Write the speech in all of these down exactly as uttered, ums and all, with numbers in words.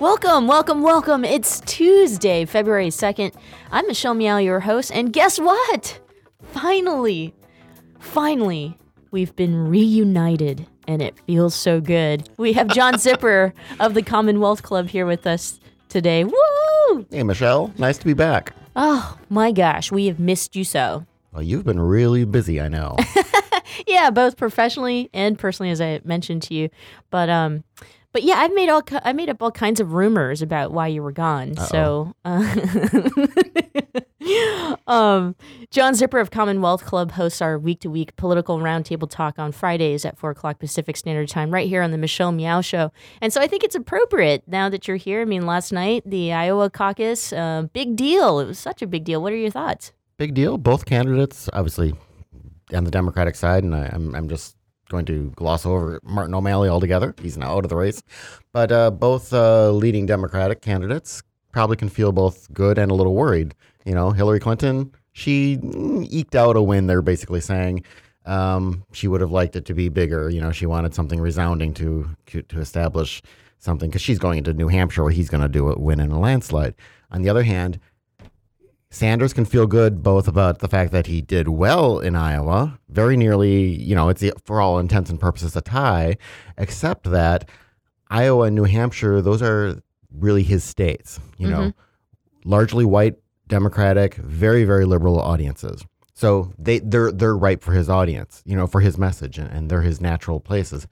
Welcome, welcome, welcome. It's Tuesday, February second. I'm Michelle Meow, your host, and guess what? Finally, finally, we've been reunited, and it feels so good. We have John Zipper of the Commonwealth Club here with us today. Woo! Hey, Michelle. Nice to be back. Oh, my gosh. We have missed you so. Well, you've been really busy, I know. Yeah, both professionally and personally, as I mentioned to you. But, um... But yeah, I've made all I made up all kinds of rumors about why you were gone. Uh-oh. So, uh, um, John Zipper of Commonwealth Club hosts our week-to-week political roundtable talk on Fridays at four o'clock Pacific Standard Time, right here on the Michelle Meow Show. And so I think it's appropriate now that you're here. I mean, last night the Iowa caucus, uh, big deal. It was such a big deal. What are your thoughts? Big deal. Both candidates, obviously, on the Democratic side, and I, I'm I'm just. going to gloss over Martin O'Malley altogether. He's now out of the race. But uh, both uh, leading Democratic candidates probably can feel both good and a little worried. You know, Hillary Clinton, she eked out a win, they're basically saying. Um, she would have liked it to be bigger. You know, she wanted something resounding to, to establish something, because she's going into New Hampshire where he's going to do it, win in a landslide. On the other hand, Sanders can feel good both about the fact that he did well in Iowa, very nearly, you know, it's for all intents and purposes a tie, except that Iowa and New Hampshire, those are really his states, you mm-hmm. know, largely white, Democratic, very, very liberal audiences. So they, they're they're ripe for his audience, you know, for his message, and, and they're his natural places.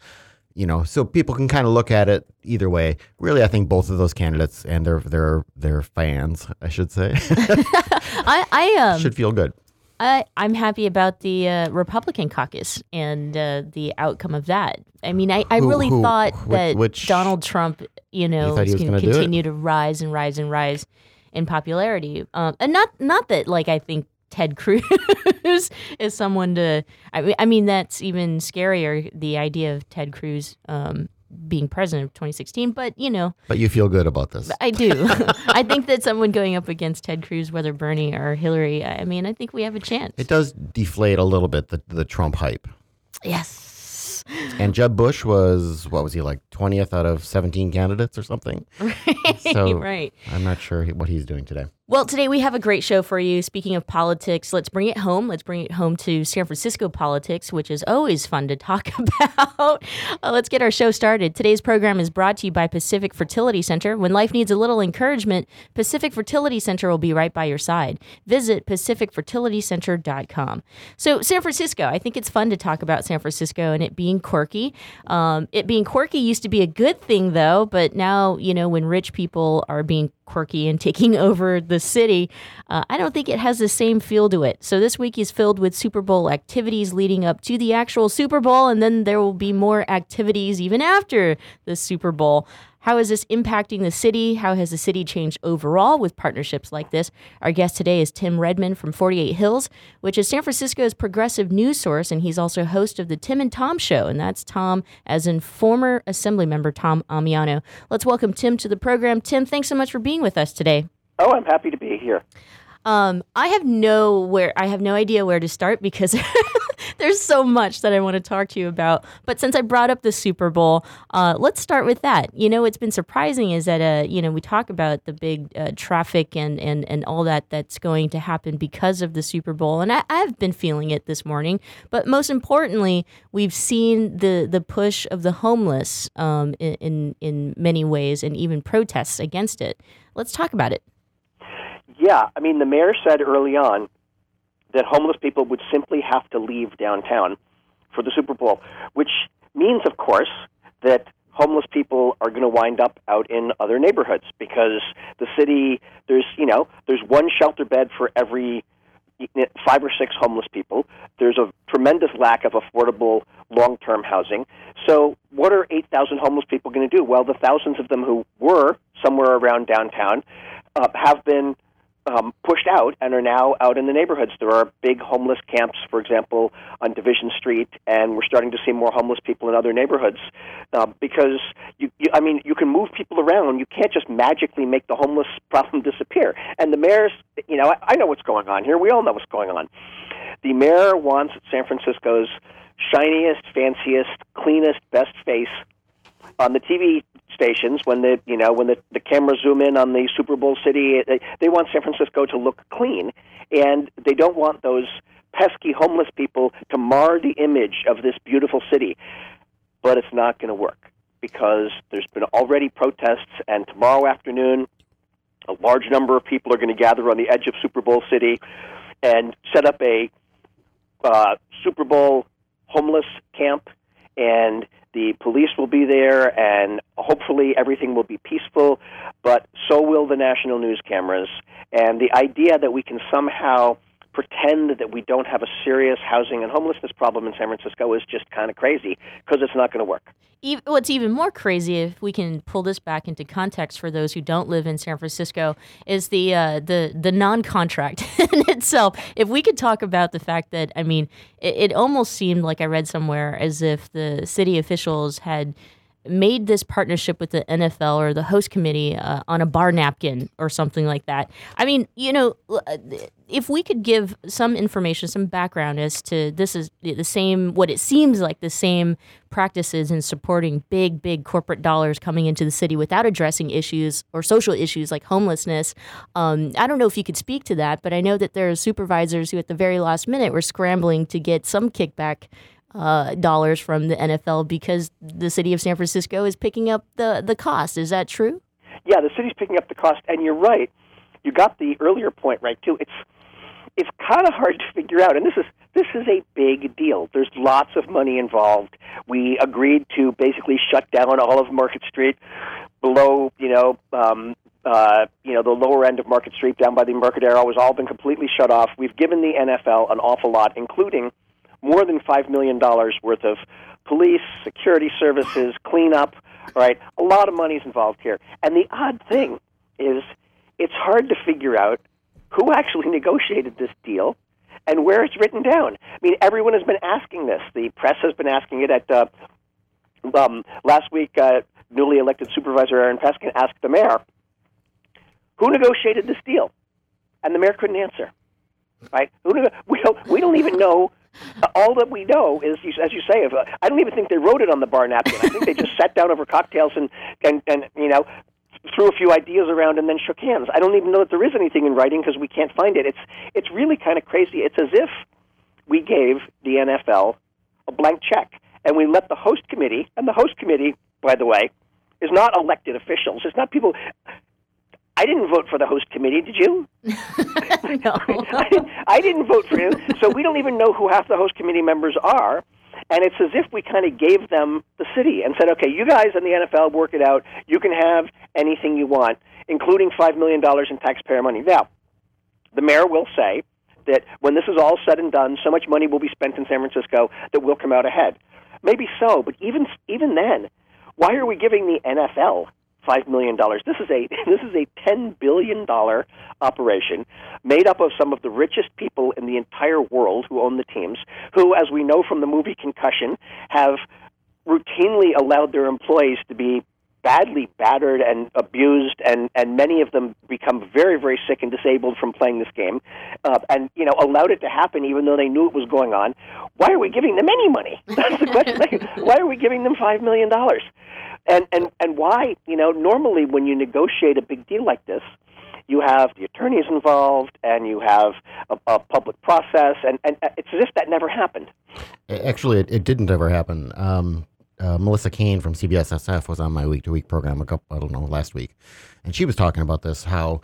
You know, so people can kind of look at it either way. Really, I think both of those candidates and their their their fans, I should say, I, I um, should feel good. I, I'm happy about the uh, Republican caucus and uh, the outcome of that. I mean, I, I who, really who, thought who, that which, Donald Trump, you know, was going to continue to rise and rise and rise in popularity. Um, and not not that, like, I think Ted Cruz is someone to, I, I mean, that's even scarier, the idea of Ted Cruz um, being president of twenty sixteen, but, you know. But you feel good about this. I do. I think that someone going up against Ted Cruz, whether Bernie or Hillary, I mean, I think we have a chance. It does deflate a little bit, the, the Trump hype. Yes. And Jeb Bush was, what was he, like twentieth out of seventeen candidates or something? Right, so right. I'm not sure what he's doing today. Well, today we have a great show for you. Speaking of politics, let's bring it home. Let's bring it home to San Francisco politics, which is always fun to talk about. uh, let's get our show started. Today's program is brought to you by Pacific Fertility Center. When life needs a little encouragement, Pacific Fertility Center will be right by your side. Visit Pacific Fertility Center dot com. So San Francisco, I think it's fun to talk about San Francisco and it being quirky. Um, it being quirky used to be a good thing, though, but now, you know, when rich people are being quirky and taking over the city, uh, I don't think it has the same feel to it. So this week is filled with Super Bowl activities leading up to the actual Super Bowl, and then there will be more activities even after the Super Bowl. How is this impacting the city? How has the city changed overall with partnerships like this? Our guest today is Tim Redmond from forty-eight Hills, which is San Francisco's progressive news source, and he's also host of the Tim and Tom Show, and that's Tom as in former Assembly member Tom Ammiano. Let's welcome Tim to the program. Tim, thanks so much for being with us today. Oh, I'm happy to be here. Um, I have no where I have no idea where to start because there's so much that I want to talk to you about. But since I brought up the Super Bowl, uh, let's start with that. You know, what's been surprising is that, uh, you know, we talk about the big uh, traffic and, and, and all that that's going to happen because of the Super Bowl. And I, I've been feeling it this morning. But most importantly, we've seen the, the push of the homeless um, in, in, in many ways and even protests against it. Let's talk about it. Yeah, I mean, the mayor said early on that homeless people would simply have to leave downtown for the Super Bowl, which means, of course, that homeless people are going to wind up out in other neighborhoods because the city, there's, you know, there's one shelter bed for every five or six homeless people. There's a tremendous lack of affordable long-term housing. So what are eight thousand homeless people going to do? Well, the thousands of them who were somewhere around downtown uh, have been Um, pushed out and are now out in the neighborhoods. There are big homeless camps, for example, on Division Street, and we're starting to see more homeless people in other neighborhoods uh, because, you, you, I mean, you can move people around. You can't just magically make the homeless problem disappear. And the mayor's, you know, I, I know what's going on here. We all know what's going on. The mayor wants San Francisco's shiniest, fanciest, cleanest, best face on the T V stations, when the you know when the, the cameras zoom in on the Super Bowl city, they, they want San Francisco to look clean, and they don't want those pesky homeless people to mar the image of this beautiful city. But it's not going to work because there's been already protests, and tomorrow afternoon, a large number of people are going to gather on the edge of Super Bowl city and set up a uh, Super Bowl homeless camp, and the police will be there, and hopefully everything will be peaceful, but so will the national news cameras. And the idea that we can somehow pretend that we don't have a serious housing and homelessness problem in San Francisco is just kind of crazy, because it's not going to work. Even, well, it's even more crazy, if we can pull this back into context for those who don't live in San Francisco, is the uh, the, the non-contract in itself. If we could talk about the fact that, I mean, it, it almost seemed like I read somewhere as if the city officials had made this partnership with the N F L or the host committee uh, on a bar napkin or something like that. I mean, you know, if we could give some information, some background as to this is the same, what it seems like the same practices in supporting big, big corporate dollars coming into the city without addressing issues or social issues like homelessness. Um, I don't know if you could speak to that, but I know that there are supervisors who at the very last minute were scrambling to get some kickback Uh, dollars from the N F L because the city of San Francisco is picking up the, the cost. Is that true? Yeah, the city's picking up the cost, and you're right. You got the earlier point right too. It's it's kind of hard to figure out, and this is this is a big deal. There's lots of money involved. We agreed to basically shut down all of Market Street below, you know, um, uh, you know, the lower end of Market Street down by the Embarcadero has all been completely shut off. We've given the N F L an awful lot, including more than five million dollars worth of police, security services, cleanup, right? A lot of money's involved here. And the odd thing is it's hard to figure out who actually negotiated this deal and where it's written down. I mean, everyone has been asking this. The press has been asking it. At uh, um, last week, uh, newly elected Supervisor Aaron Peskin asked the mayor, who negotiated this deal? And the mayor couldn't answer, right? We don't, we don't even know. Uh, all that we know is, as you say, if, uh, I don't even think they wrote it on the bar napkin. I think they just sat down over cocktails and, and, and you know, threw a few ideas around and then shook hands. I don't even know that there is anything in writing because we can't find it. It's it's really kind of crazy. It's as if we gave the N F L a blank check and we let the host committee, and the host committee, by the way, is not elected officials. It's not people. I didn't vote for the host committee, did you? No. I, didn't, I didn't vote for him, so we don't even know who half the host committee members are, and it's as if we kind of gave them the city and said, okay, you guys in the N F L work it out. You can have anything you want, including five million dollars in taxpayer money. Now, the mayor will say that when this is all said and done, so much money will be spent in San Francisco that we'll come out ahead. Maybe so, but even even then, why are we giving the N F L five million dollars. This is a this is a ten billion dollars operation made up of some of the richest people in the entire world who own the teams, who, as we know from the movie Concussion, have routinely allowed their employees to be badly battered and abused, and, and many of them become very, very sick and disabled from playing this game, uh, and, you know, allowed it to happen even though they knew it was going on. Why are we giving them any money? That's the question. Why are we giving them five million dollars? And, and and why, you know, normally when you negotiate a big deal like this, you have the attorneys involved and you have a, a public process, and, and it's as if that never happened. Actually, it, it didn't ever happen. Um, uh, Melissa Kane from C B S S F was on my week-to-week program, a couple, I don't know, last week, and she was talking about this, how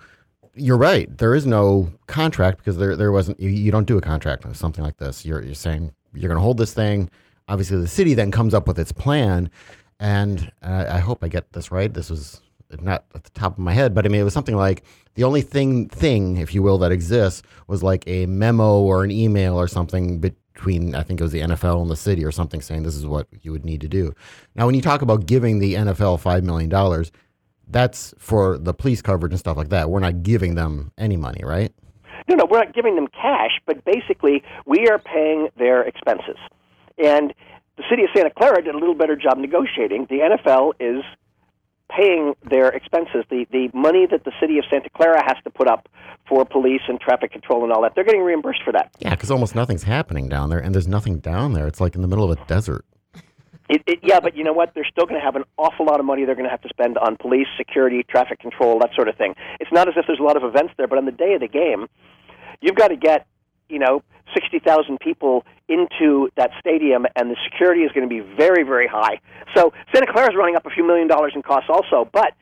you're right. There is no contract because there there wasn't. You, you don't do a contract with something like this. You're you're saying you're going to hold this thing. Obviously, the city then comes up with its plan, and uh, I hope I get this right. This was not at the top of my head, but I mean, it was something like the only thing, thing, if you will, that exists was like a memo or an email or something between, I think it was the N F L and the city or something, saying this is what you would need to do. Now, when you talk about giving the N F L five million dollars, that's for the police coverage and stuff like that. We're not giving them any money, right? No, no, we're not giving them cash, but basically we are paying their expenses. And the city of Santa Clara did a little better job negotiating. The N F L is paying their expenses, the, the money that the city of Santa Clara has to put up for police and traffic control and all that. They're getting reimbursed for that. Yeah, because almost nothing's happening down there, and there's nothing down there. It's like in the middle of a desert. It, it, yeah, but you know what? They're still going to have an awful lot of money they're going to have to spend on police, security, traffic control, that sort of thing. It's not as if there's a lot of events there, but on the day of the game, you've got to get, you know, sixty thousand people into that stadium, and the security is going to be very, very high. So Santa Clara's running up a few million dollars in costs also, but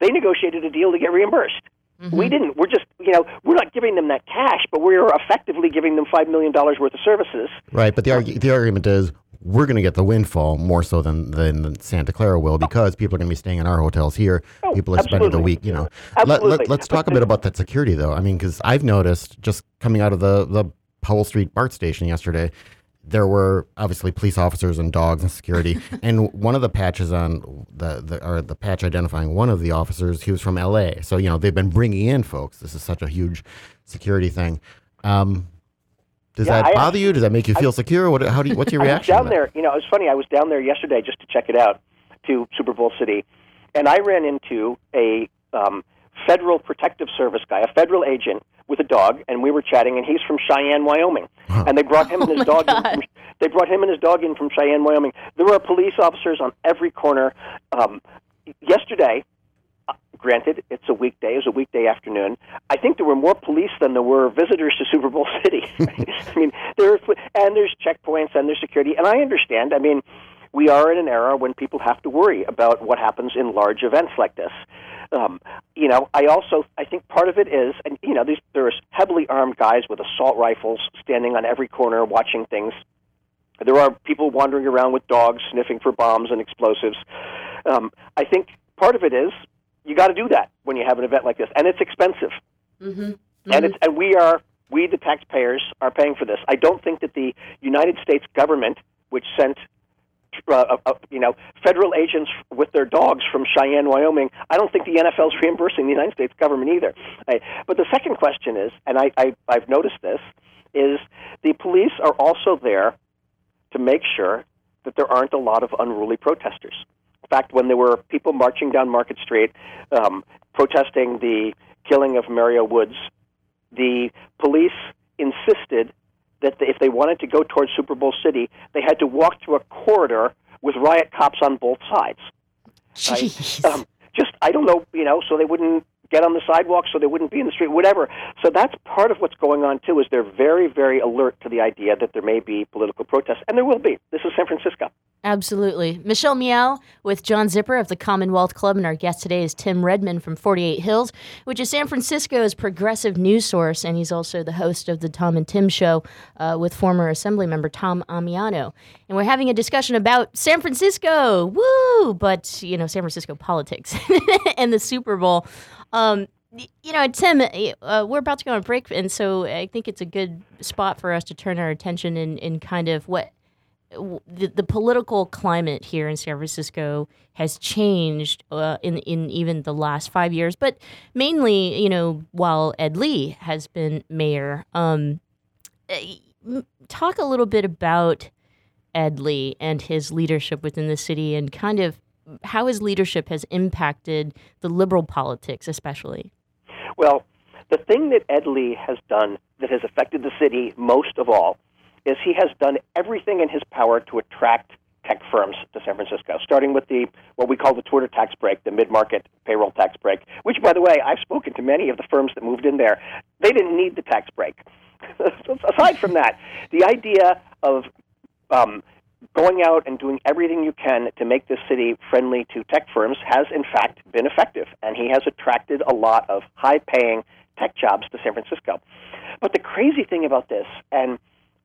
they negotiated a deal to get reimbursed. Mm-hmm. We didn't. We're just, you know, we're not giving them that cash, but we're effectively giving them five million dollars worth of services. Right, but the, argu- the argument is we're going to get the windfall more so than, than Santa Clara will because oh. people are going to be staying in our hotels here. Oh, people are absolutely. spending the week, you know. Let, let, let's talk a bit about that security, though. I mean, because I've noticed just coming out of the, the Powell Street BART station yesterday, there were obviously police officers and dogs and security. And one of the patches on the, the or the patch identifying one of the officers, he was from L A. So, you know, they've been bringing in folks. This is such a huge security thing. Um, does yeah, that I, bother you? Does that make you feel I, secure? What, how do you, what's your reaction? I was down there. You know, it was funny. I was down there yesterday just to check it out to Super Bowl City. And I ran into a um, federal protective service guy, a federal agent, with a dog, and we were chatting, and he's from Cheyenne, Wyoming. Huh. And they brought him and his oh dog in from, they brought him and his dog in from Cheyenne, Wyoming. There were police officers on every corner. Um, yesterday, uh, granted, it's a weekday, it was a weekday afternoon, I think there were more police than there were visitors to Super Bowl City. I mean, there and there's checkpoints and there's security, and I understand, I mean, we are in an era when people have to worry about what happens in large events like this. Um, you know, I also, I think part of it is, and you know, these, there's heavily armed guys with assault rifles standing on every corner watching things. There are people wandering around with dogs sniffing for bombs and explosives. Um, I think part of it is you got to do that when you have an event like this, and it's expensive. Mm-hmm. Mm-hmm. And it's and we are, we the taxpayers are paying for this. I don't think that the United States government, which sent Uh, uh, you know, federal agents with their dogs from Cheyenne, Wyoming, I don't think the N F L is reimbursing the United States government either. Right. But the second question is, and I, I, I've noticed this, is the police are also there to make sure that there aren't a lot of unruly protesters. In fact, when there were people marching down Market Street um, protesting the killing of Mario Woods, the police insisted that if they wanted to go towards Super Bowl City, they had to walk through a corridor with riot cops on both sides. Jeez. Right? Um, just, I don't know, you know, so they wouldn't get on the sidewalk, so they wouldn't be in the street, whatever. So that's part of what's going on, too, is they're very, very alert to the idea that there may be political protests, and there will be. This is San Francisco. Absolutely. Michelle Meow with John Zipper of the Commonwealth Club, and our guest today is Tim Redmond from forty-eight Hills, which is San Francisco's progressive news source, and he's also the host of the Tom and Tim Show uh, with former Assemblymember Tom Ammiano. And we're having a discussion about San Francisco, woo! But, you know, San Francisco politics and the Super Bowl. Um, you know, Tim, uh, we're about to go on break, and so I think it's a good spot for us to turn our attention in, in kind of what The, the political climate here in San Francisco has changed uh, in in even the last five years, but mainly, you know, while Ed Lee has been mayor. Um, talk a little bit about Ed Lee and his leadership within the city, and kind of how his leadership has impacted the liberal politics, especially. Well, the thing that Ed Lee has done that has affected the city most of all is he has done everything in his power to attract tech firms to San Francisco, starting with the what we call the Twitter tax break, the mid-market payroll tax break, which, by the way, I've spoken to many of the firms that moved in there. They didn't need the tax break. Aside from that, the idea of um, going out and doing everything you can to make this city friendly to tech firms has, in fact, been effective, and he has attracted a lot of high-paying tech jobs to San Francisco. But the crazy thing about this, and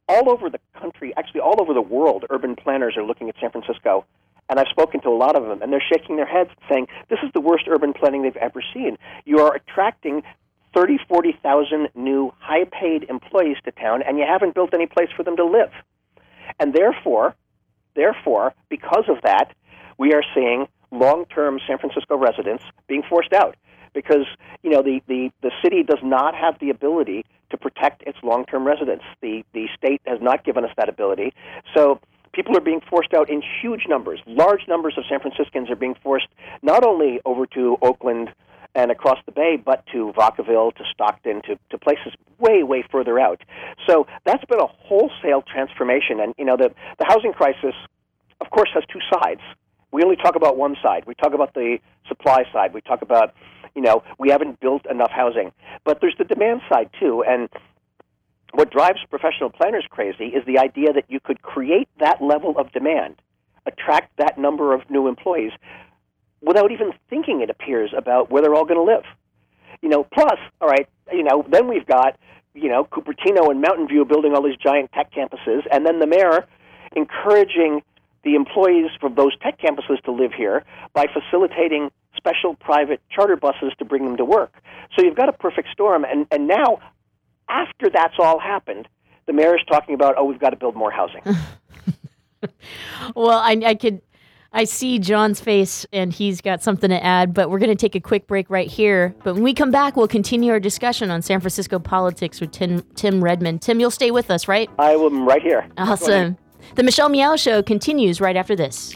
all over the country, actually all over the world, urban planners are looking at San Francisco, and I've spoken to a lot of them, and they're shaking their heads saying, this is the worst urban planning they've ever seen. You are attracting thirty, forty thousand new high-paid employees to town, and you haven't built any place for them to live. And therefore, therefore, because of that, we are seeing long-term San Francisco residents being forced out because, you know, the, the, the city does not have the ability to protect its long-term residents. The, the state has not given us that ability. So people are being forced out in huge numbers. Large numbers of San Franciscans are being forced not only over to Oakland and across the bay, but to Vacaville, to Stockton, to, to places way, way further out. So that's been a wholesale transformation. And, you know, the, the housing crisis, of course, has two sides. We only talk about one side. We talk about the supply side. We talk about, you know, we haven't built enough housing. But there's the demand side, too. And what drives professional planners crazy is the idea that you could create that level of demand, attract that number of new employees, without even thinking, it appears, about where they're all going to live. You know, plus, all right, you know, then we've got, you know, Cupertino and Mountain View building all these giant tech campuses, and then the mayor encouraging the employees from those tech campuses to live here by facilitating special private charter buses to bring them to work. So you've got a perfect storm, and, and now, after that's all happened, the mayor's talking about, oh, we've got to build more housing. Well, I, I could... I see John's face, and he's got something to add, but we're going to take a quick break right here. But when we come back, we'll continue our discussion on San Francisco politics with Tim, Tim Redmond. Tim, you'll stay with us, right? I am right here. Awesome. The Michelle Meow Show continues right after this.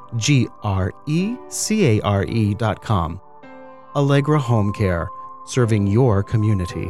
g r e c a r e dot com. Allegra Home Care, serving your community.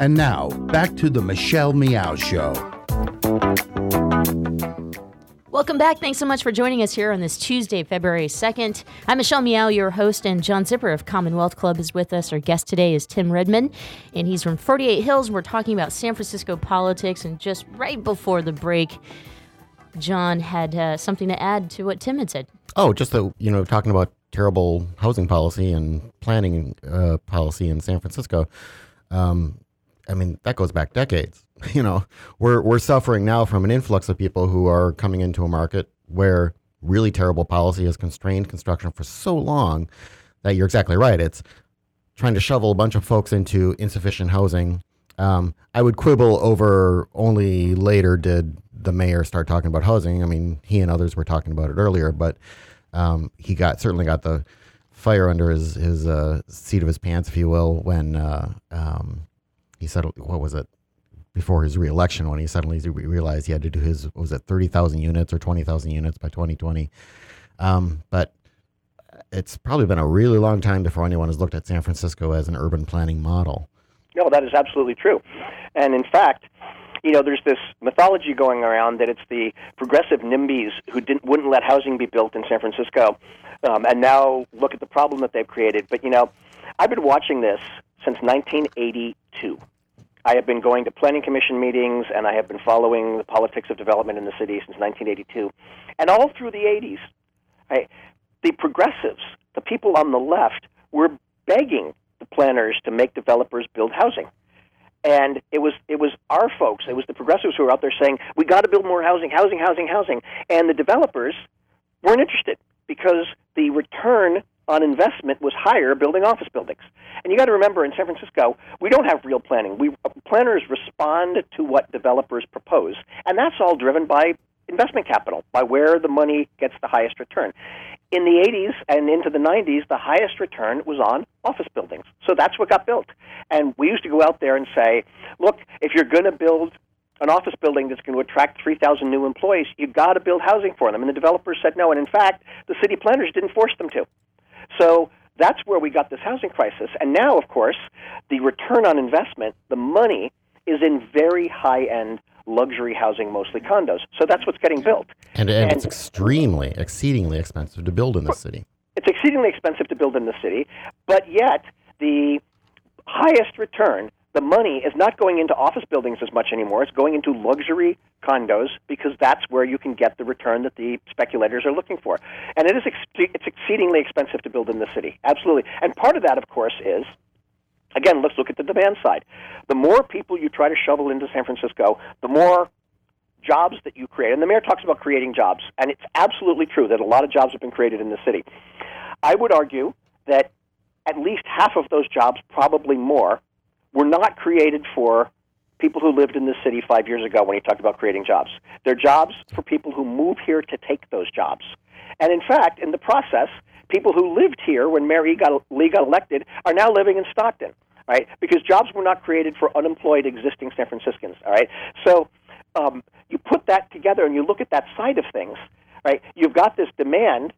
And now, back to the Michelle Meow Show. Welcome back. Thanks so much for joining us here on this Tuesday, February second. I'm Michelle Meow, your host, and John Zipper of Commonwealth Club is with us. Our guest today is Tim Redmond, and he's from forty-eight Hills. We're talking about San Francisco politics, and just right before the break, John had uh, something to add to what Tim had said. Oh, just the, you know, talking about terrible housing policy and planning uh, policy in San Francisco. Um, I mean, that goes back decades. you know, we're we're suffering now from an influx of people who are coming into a market where really terrible policy has constrained construction for so long that you're exactly right. It's trying to shovel a bunch of folks into insufficient housing. Um, I would quibble over only later did the mayor start talking about housing. I mean, he and others were talking about it earlier, but um, he got certainly got the fire under his, his uh, seat of his pants, if you will, when uh, um, he said, what was it? Before his reelection, when he suddenly realized he had to do his, what was it, thirty thousand units or twenty thousand units by twenty twenty. Um, but it's probably been a really long time before anyone has looked at San Francisco as an urban planning model. No, that is absolutely true. And in fact, you know, there's this mythology going around that it's the progressive NIMBYs who didn't wouldn't let housing be built in San Francisco, um, and now look at the problem that they've created. But, you know, I've been watching this since nineteen eighty-two. I have been going to planning commission meetings, and I have been following the politics of development in the city since nineteen eighty-two. And all through the eighties, I, the progressives, the people on the left, were begging the planners to make developers build housing. And it was it was our folks, it was the progressives who were out there saying, we got to build more housing, housing, housing, housing. And the developers weren't interested because the return on investment was higher building office buildings. And you got to remember, in San Francisco, we don't have real planning. We planners respond to what developers propose, and that's all driven by investment capital, by where the money gets the highest return. In the eighties and into the nineties, the highest return was on office buildings. So that's what got built. And we used to go out there and say, look, if you're going to build an office building that's going to attract three thousand new employees, you've got to build housing for them. And the developers said no. And in fact, the city planners didn't force them to. So that's where we got this housing crisis. And now, of course, the return on investment, the money, is in very high-end luxury housing, mostly condos. So that's what's getting built. And, and, and it's extremely, exceedingly expensive to build in the city. It's exceedingly expensive to build in the city, but yet the highest return, the money, is not going into office buildings as much anymore. It's going into luxury condos because that's where you can get the return that the speculators are looking for. And it is ex- it's exceedingly expensive to build in the city, absolutely. And part of that, of course, is, again, let's look at the demand side. The more people you try to shovel into San Francisco, the more jobs that you create. And the mayor talks about creating jobs, and it's absolutely true that a lot of jobs have been created in the city. I would argue that at least half of those jobs, probably more, were not created for people who lived in this city five years ago when he talked about creating jobs. They're jobs for people who move here to take those jobs. And in fact, in the process, people who lived here when Mary got, Lee got elected are now living in Stockton, right? Because jobs were not created for unemployed existing San Franciscans, all right? So um, you put that together and you look at that side of things, right? You've got this demand,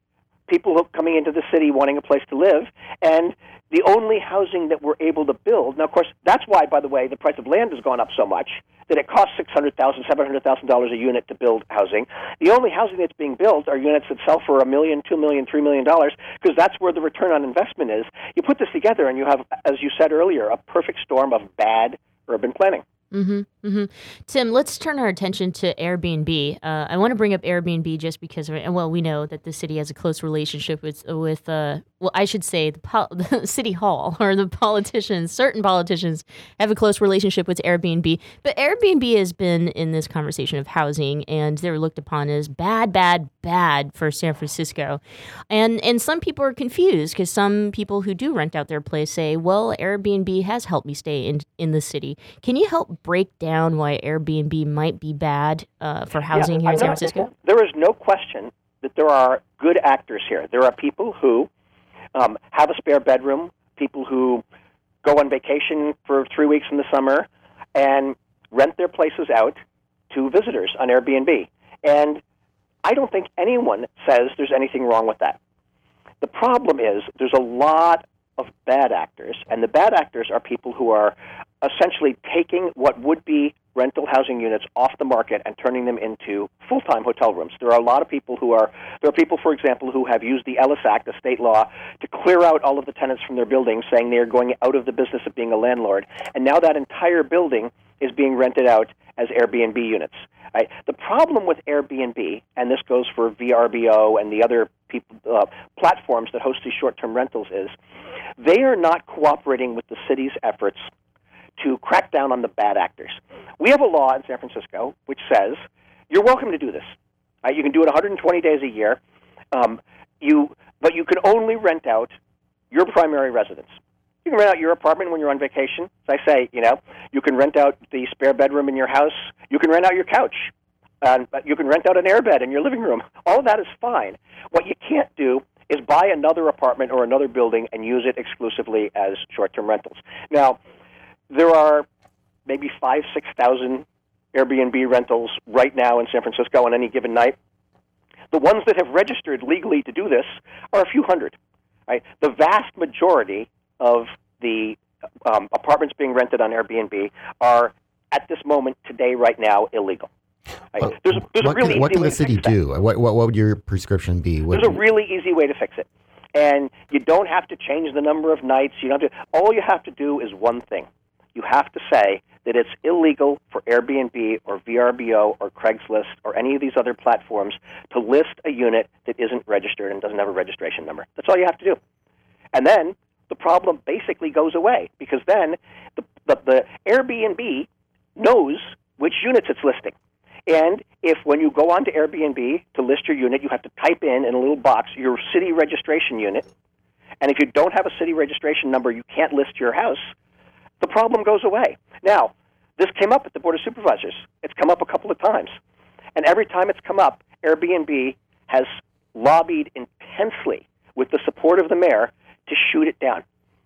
people coming into the city wanting a place to live, and the only housing that we're able to build. Now, of course, that's why, by the way, the price of land has gone up so much that it costs six hundred thousand dollars, seven hundred thousand dollars a unit to build housing. The only housing that's being built are units that sell for one million dollars, two million dollars, three million dollars, because that's where the return on investment is. You put this together and you have, as you said earlier, a perfect storm of bad urban planning. Mm-hmm, mm-hmm. Tim, let's turn our attention to Airbnb. Uh, I want to bring up Airbnb just because, well, we know that the city has a close relationship with, with uh, well, I should say the, pol- the city hall or the politicians, certain politicians have a close relationship with Airbnb. But Airbnb has been in this conversation of housing, and they're looked upon as bad, bad, bad for San Francisco. And, and some people are confused because some people who do rent out their place say, well, Airbnb has helped me stay in, in the city. Can you help break down why Airbnb might be bad uh, for housing yeah, here in San Francisco? There is no question that there are good actors here. There are people who um, have a spare bedroom, people who go on vacation for three weeks in the summer and rent their places out to visitors on Airbnb. And I don't think anyone says there's anything wrong with that. The problem is there's a lot of bad actors, and the bad actors are people who are essentially taking what would be rental housing units off the market and turning them into full-time hotel rooms. There are a lot of people who are, there are people, for example, who have used the Ellis Act, a state law, to clear out all of the tenants from their buildings, saying they are going out of the business of being a landlord. And now that entire building is being rented out as Airbnb units. Right? The problem with Airbnb, and this goes for V R B O and the other people, uh, platforms that host these short-term rentals, is they are not cooperating with the city's efforts to crack down on the bad actors. We have a law in San Francisco which says you're welcome to do this. Right? You can do it one hundred twenty days a year, um, you, but you can only rent out your primary residence. You can rent out your apartment when you're on vacation. As I say, you know, you can rent out the spare bedroom in your house. You can rent out your couch. Um, but you can rent out an airbed in your living room. All of that is fine. What you can't do is buy another apartment or another building and use it exclusively as short-term rentals. Now, there are maybe five, six thousand Airbnb rentals right now in San Francisco on any given night. The ones that have registered legally to do this are a few hundred. Right? The vast majority of the um, apartments being rented on Airbnb are, at this moment, today, right now, illegal. Right? Well, there's a, there's what a really can, what easy can way the city do? What, what, what would your prescription be? What there's a really easy way to fix it. And you don't have to change the number of nights. You don't have to, all you have to do is one thing. You have to say that it's illegal for Airbnb or V R B O or Craigslist or any of these other platforms to list a unit that isn't registered and doesn't have a registration number. That's all you have to do. And then the problem basically goes away, because then the, the, the Airbnb knows which units it's listing. And if when you go on to Airbnb to list your unit, you have to type in in a little box your city registration unit, and if you don't have a city registration number, you can't list your house, the problem goes away. Now, this came up at the Board of Supervisors. It's come up a couple of times. And every time it's come up, Airbnb has lobbied intensely with the support of the mayor to shoot it down.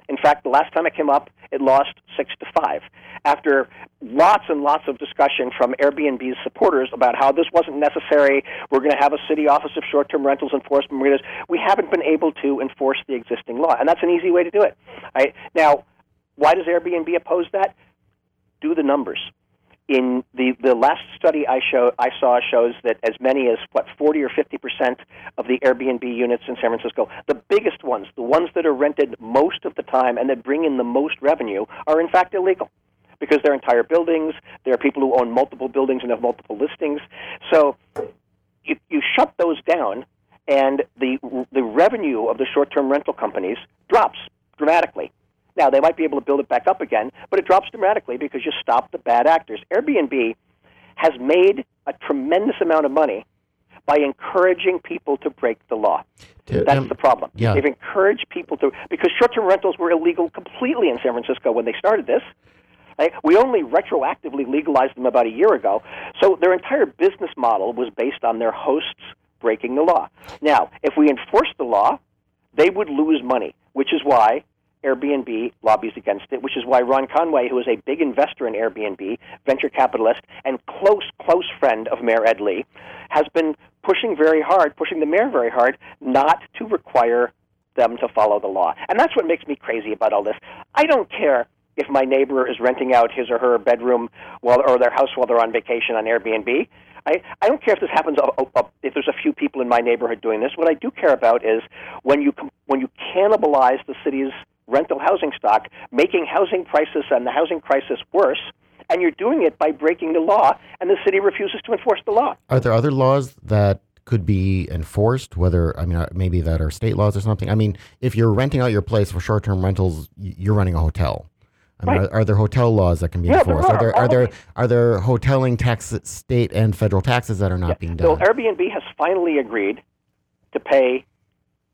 In fact, the last time it came up, it lost six to five after lots and lots of discussion from Airbnb's supporters about how this wasn't necessary. We're going to have a city office of short-term rentals enforcement. We haven't been able to enforce the existing law, and that's an easy way to do it. Right? Now, why does Airbnb oppose that? Do the numbers. In the, the last study I show I saw shows that as many as what forty or fifty percent of the Airbnb units in San Francisco, the biggest ones, the ones that are rented most of the time and that bring in the most revenue, are in fact illegal, because they're entire buildings. There are people who own multiple buildings and have multiple listings. So you, you shut those down, and the the revenue of the short-term rental companies drops dramatically. Now, they might be able to build it back up again, but it drops dramatically because you stop the bad actors. Airbnb has made a tremendous amount of money by encouraging people to break the law. That's um, the problem. Yeah. They've encouraged people to, because short-term rentals were illegal completely in San Francisco when they started this. Right? We only retroactively legalized them about a year ago. So their entire business model was based on their hosts breaking the law. Now, if we enforce the law, they would lose money, which is why Airbnb lobbies against it, which is why Ron Conway, who is a big investor in Airbnb, venture capitalist, and close, close friend of Mayor Ed Lee, has been pushing very hard, pushing the mayor very hard, not to require them to follow the law. And that's what makes me crazy about all this. I don't care if my neighbor is renting out his or her bedroom while, or their house while they're on vacation on Airbnb. I, I don't care if this happens, if there's a few people in my neighborhood doing this. What I do care about is when you when you cannibalize the city's rental housing stock, making housing prices and the housing crisis worse, and you're doing it by breaking the law, and the city refuses to enforce the law. Are there other laws that could be enforced, whether, I mean, maybe that are state laws or something? I mean, if you're renting out your place for short-term rentals, you're running a hotel. I mean, right. are, are there hotel laws that can be yeah, enforced? There are. Are there, are there are there hoteling tax, state and federal taxes that are not yeah. being done? Well, Airbnb has finally agreed to pay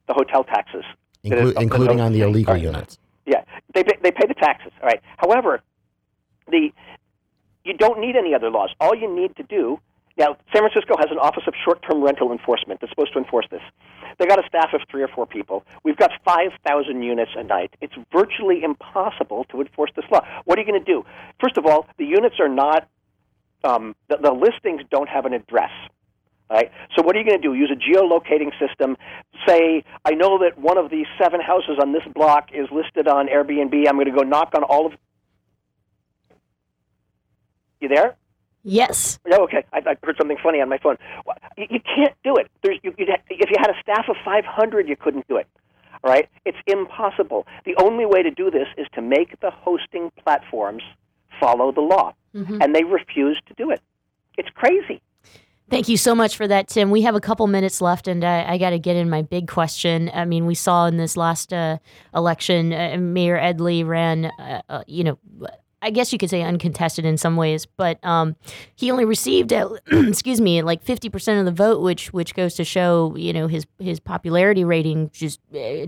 the hotel taxes. Inclu- including on the illegal right. units. Yeah, they pay, they pay the taxes. All right. However, the you don't need any other laws. All you need to do now. San Francisco has an office of short-term rental enforcement that's supposed to enforce this. They got a staff of three or four people. We've got five thousand units a night. It's virtually impossible to enforce this law. What are you going to do? First of all, the units are not um, the, the listings don't have an address. Right? So what are you going to do? Use a geolocating system. Say, I know that one of these seven houses on this block is listed on Airbnb. I'm going to go knock on all of... You there? Yes. No, okay. I, I heard something funny on my phone. You, you can't do it. There's, you, you'd ha- if you had a staff of five hundred, you couldn't do it. All right? It's impossible. The only way to do this is to make the hosting platforms follow the law. Mm-hmm. And they refuse to do it. It's crazy. Thank you so much for that, Tim. We have a couple minutes left, and I, I got to get in my big question. I mean, we saw in this last uh, election, uh, Mayor Ed Lee ran, uh, uh, you know, I guess you could say uncontested in some ways, but um, he only received, at, excuse me, like fifty percent of the vote, which which goes to show, you know, his his popularity rating just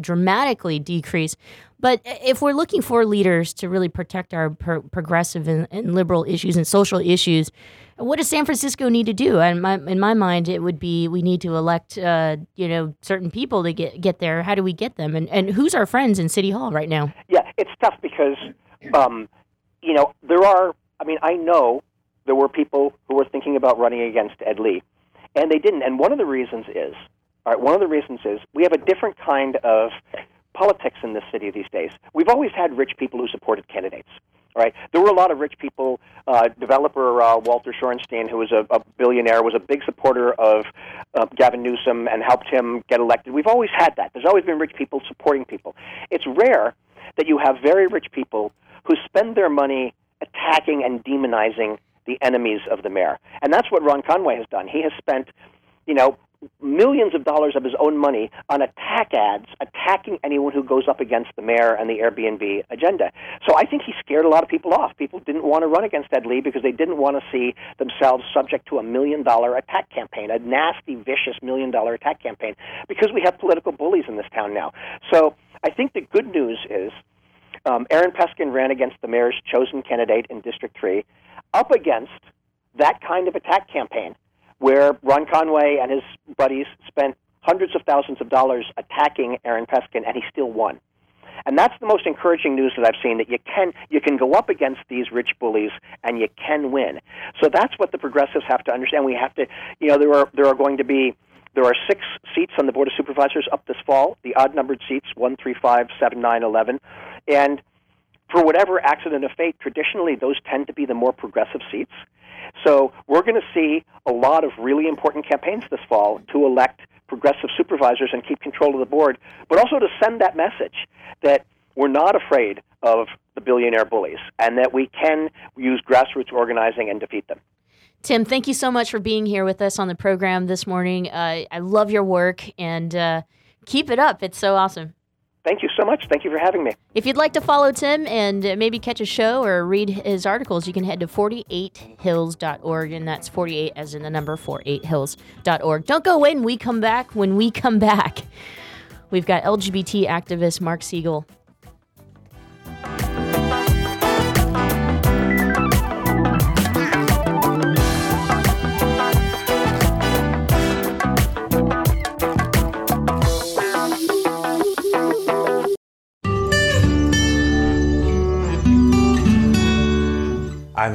dramatically decreased. But if we're looking for leaders to really protect our pro- progressive and, and liberal issues and social issues, what does San Francisco need to do? And my, in my mind, it would be we need to elect, uh, you know, certain people to get, get there. How do we get them? And, and who's our friends in City Hall right now? Yeah, it's tough because, um, you know, there are, I mean, I know there were people who were thinking about running against Ed Lee, and they didn't. And one of the reasons is, all right, one of the reasons is we have a different kind of politics in this city these days. We've always had rich people who supported candidates, right? There were a lot of rich people. Uh, developer uh, Walter Shorenstein, who was a, a billionaire, was a big supporter of uh, Gavin Newsom and helped him get elected. We've always had that. There's always been rich people supporting people. It's rare that you have very rich people who spend their money attacking and demonizing the enemies of the mayor. And that's what Ron Conway has done. He has spent, you know, millions of dollars of his own money on attack ads, attacking anyone who goes up against the mayor and the Airbnb agenda. So I think he scared a lot of people off. People didn't want to run against Ed Lee because they didn't want to see themselves subject to a million-dollar attack campaign, a nasty, vicious million-dollar attack campaign, because we have political bullies in this town now. So I think the good news is um, Aaron Peskin ran against the mayor's chosen candidate in District three, up against that kind of attack campaign, where Ron Conway and his buddies spent hundreds of thousands of dollars attacking Aaron Peskin, and he still won. And that's the most encouraging news that I've seen, that you can you can go up against these rich bullies and you can win. So that's what the progressives have to understand. We have to, you know, there are there are going to be there are six seats on the Board of Supervisors up this fall, the odd-numbered seats, one, three, five, seven, nine, eleven. And for whatever accident of fate, traditionally those tend to be the more progressive seats. So we're going to see a lot of really important campaigns this fall to elect progressive supervisors and keep control of the board, but also to send that message that we're not afraid of the billionaire bullies and that we can use grassroots organizing and defeat them. Tim, thank you so much for being here with us on the program this morning. Uh, I love your work, and uh, keep it up. It's so awesome. Thank you so much. Thank you for having me. If you'd like to follow Tim and maybe catch a show or read his articles, you can head to forty-eight hills dot org, and that's forty-eight as in the number forty-eight hills dot org. Don't go away. When we come back, when we come back, we've got L G B T activist Mark Segal. I'm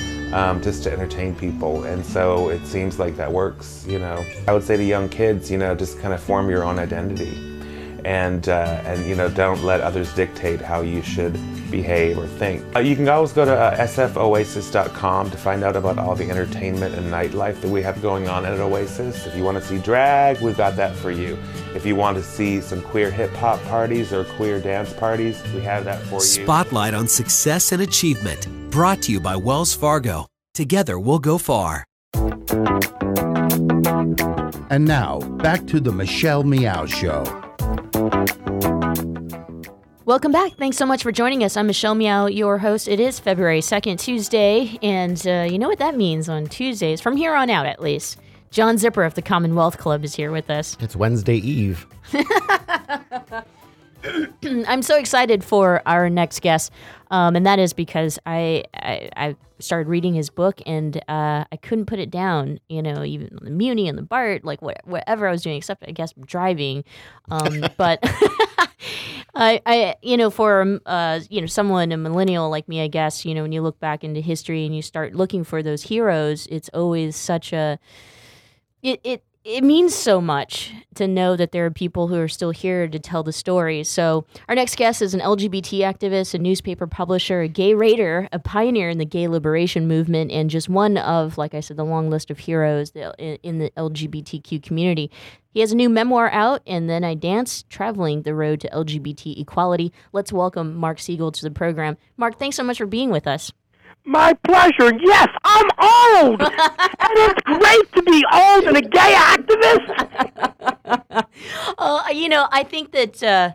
Um, just to entertain people, and so it seems like that works, you know. I would say to young kids, you know, just kind of form your own identity, and, uh, and you know, don't let others dictate how you should behave or think. Uh, you can always go to uh, s f oasis dot com to find out about all the entertainment and nightlife that we have going on at Oasis. If you want to see drag, we've got that for you. If you want to see some queer hip-hop parties or queer dance parties, we have that for you. Spotlight on Success and Achievement. Brought to you by Wells Fargo. Together, we'll go far. And now, back to the Michelle Meow Show. Welcome back. Thanks so much for joining us. I'm Michelle Meow, your host. It is February second, Tuesday, and uh, you know what that means on Tuesdays, from here on out at least. John Zipper of the Commonwealth Club is here with us. It's Wednesday Eve. I'm so excited for our next guest, um, and that is because I, I I started reading his book, and uh, I couldn't put it down, you know, even the Muni and the BART, like what, whatever I was doing, except I guess driving, um, but I, I, you know, for, uh, you know, someone, a millennial like me, I guess, you know, when you look back into history and you start looking for those heroes, it's always such a, it, it, It means so much to know that there are people who are still here to tell the story. So our next guest is an L G B T activist, a newspaper publisher, a gay writer, a pioneer in the gay liberation movement, and just one of, like I said, the long list of heroes in the L G B T Q community. He has a new memoir out, And Then I Dance, Traveling the Road to L G B T Equality. Let's welcome Mark Segal to the program. Mark, thanks so much for being with us. My pleasure. Yes, I'm old, and it's great to be old and a gay activist. uh, you know, I think that uh,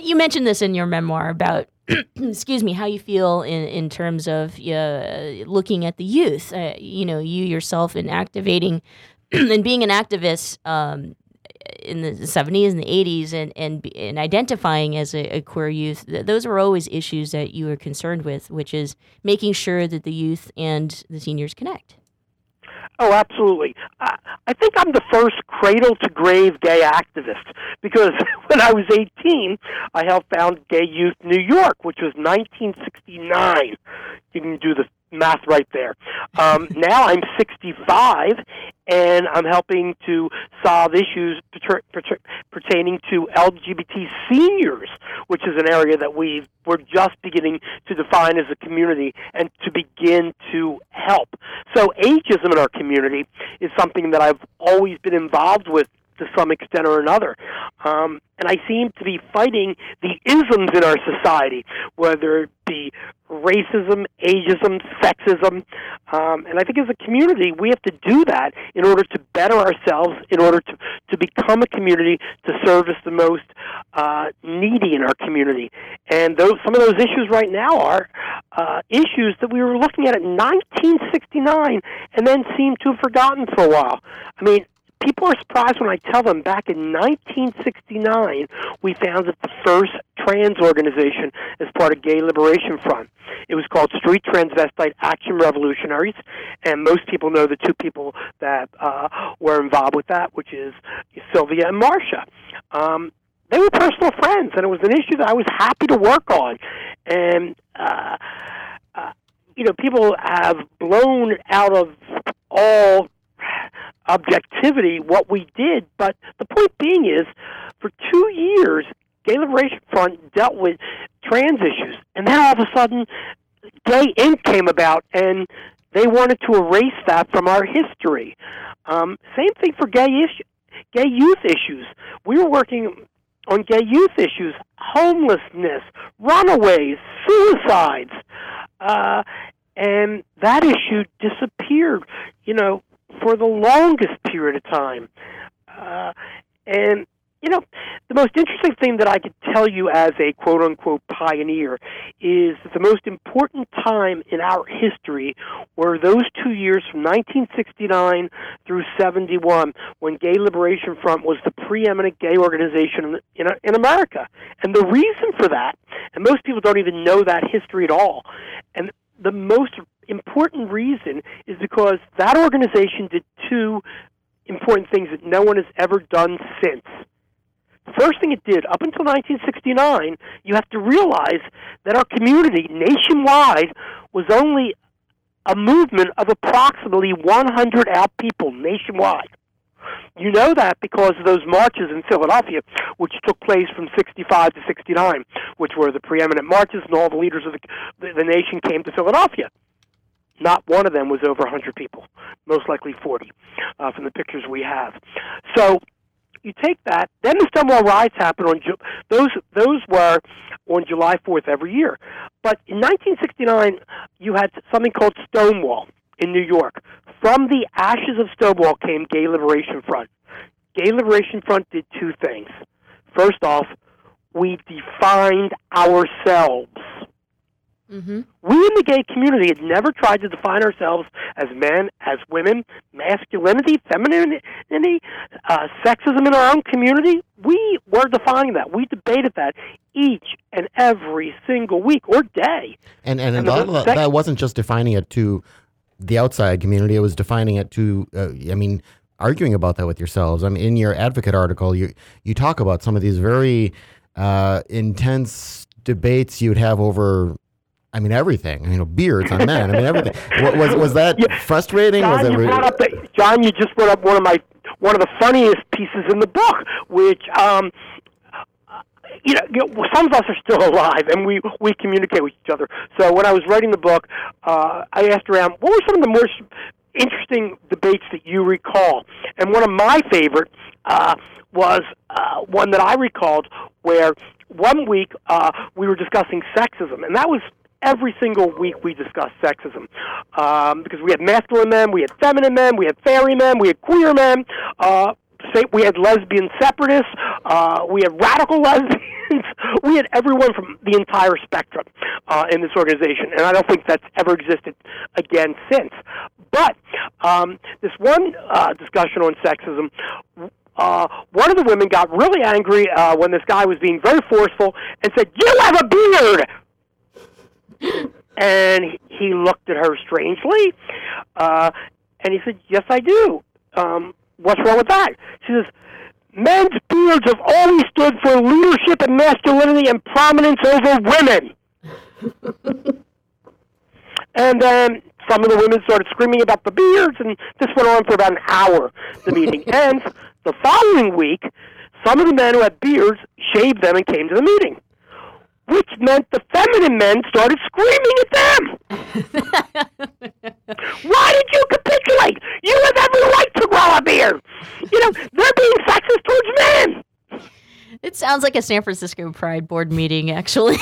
you mentioned this in your memoir about, excuse me, how you feel in, in terms of uh, looking at the youth. Uh, you know, you yourself in activating and being an activist um, in the seventies and the eighties, and and, and identifying as a, a queer youth, th- those were always issues that you were concerned with, which is making sure that the youth and the seniors connect. Oh, absolutely. Uh, I think I'm the first cradle-to-grave gay activist, because when I was eighteen, I helped found Gay Youth New York, which was nineteen sixty-nine. You can do the math right there. Um, now I'm sixty-five, and I'm helping to solve issues per- per- pertaining to L G B T seniors, which is an area that we've, we're just beginning to define as a community and to begin to help. So ageism in our community is something that I've always been involved with to some extent or another. Um, and I seem to be fighting the isms in our society, whether it be racism, ageism, sexism. Um, and I think as a community, we have to do that in order to better ourselves, in order to, to become a community to service the most uh, needy in our community. And those, some of those issues right now are uh, issues that we were looking at in nineteen sixty-nine and then seem to have forgotten for a while. I mean, people are surprised when I tell them back in nineteen sixty-nine, we founded the first trans organization as part of Gay Liberation Front. It was called Street Transvestite Action Revolutionaries, and most people know the two people that uh, were involved with that, which is Sylvia and Marcia. Um, they were personal friends, and it was an issue that I was happy to work on. And, uh, uh, you know, people have blown out of all objectivity what we did, but the point being is, for two years, Gay Liberation Front dealt with trans issues, and then all of a sudden, Gay Incorporated came about, and they wanted to erase that from our history. Um, same thing for gay issue, gay youth issues. We were working on gay youth issues, homelessness, runaways, suicides, uh, and that issue disappeared, you know, for the longest period of time. Uh, and, you know, the most interesting thing that I could tell you as a quote-unquote pioneer is that the most important time in our history were those two years from nineteen sixty-nine through seventy-one, when Gay Liberation Front was the preeminent gay organization in, in America. And the reason for that, and most people don't even know that history at all, and the most important reason is because that organization did two important things that no one has ever done since. The first thing it did, up until nineteen sixty-nine, you have to realize that our community nationwide was only a movement of approximately one hundred out people nationwide. You know that because of those marches in Philadelphia, which took place from sixty-five to sixty-nine, which were the preeminent marches, and all the leaders of the, the, the nation came to Philadelphia. Not one of them was over one hundred people, most likely forty, uh, from the pictures we have. So you take that. Then the Stonewall riots happened on Ju- those. Those were on July fourth every year. But in nineteen sixty-nine, you had something called Stonewall in New York. From the ashes of Stonewall came Gay Liberation Front. Gay Liberation Front did two things. First off, we defined ourselves. Mm-hmm. We in the gay community had never tried to define ourselves as men, as women, masculinity, femininity, uh, sexism in our own community. We were defining that. We debated that each and every single week or day. And and, and a lot of that, that wasn't just defining it to the outside community. It was defining it to, uh, I mean, arguing about that with yourselves. I mean, in your Advocate article, you you talk about some of these very uh, intense debates you'd have over, I mean, everything. You know, beards on men. I mean, everything. was was that yeah. frustrating? John, was that you re- brought up the, John, you just brought up one of my one of the funniest pieces in the book, which um, you know, you know, some of us are still alive, and we we communicate with each other. So when I was writing the book, uh, I asked around, what were some of the more interesting debates that you recall? And one of my favorite uh, was uh, one that I recalled, where one week uh, we were discussing sexism, and that was. Every single week we discussed sexism um, because we had masculine men, we had feminine men, we had fairy men, we had queer men, uh, we had lesbian separatists, uh, we had radical lesbians, we had everyone from the entire spectrum uh, in this organization, and I don't think that's ever existed again since. But um, this one uh, discussion on sexism, Uh, one of the women got really angry uh, when this guy was being very forceful and said, "You have a beard!" And he looked at her strangely, uh, and he said, "Yes, I do. Um, what's wrong with that?" She says, "Men's beards have always stood for leadership and masculinity and prominence over women." And then some of the women started screaming about the beards, and this went on for about an hour, the meeting. And the following week, some of the men who had beards shaved them and came to the meeting, which meant the feminine men started screaming at them. "Why did you capitulate? You have every right to grow a beard." You know, they're being sexist towards men. It sounds like a San Francisco Pride Board meeting, actually.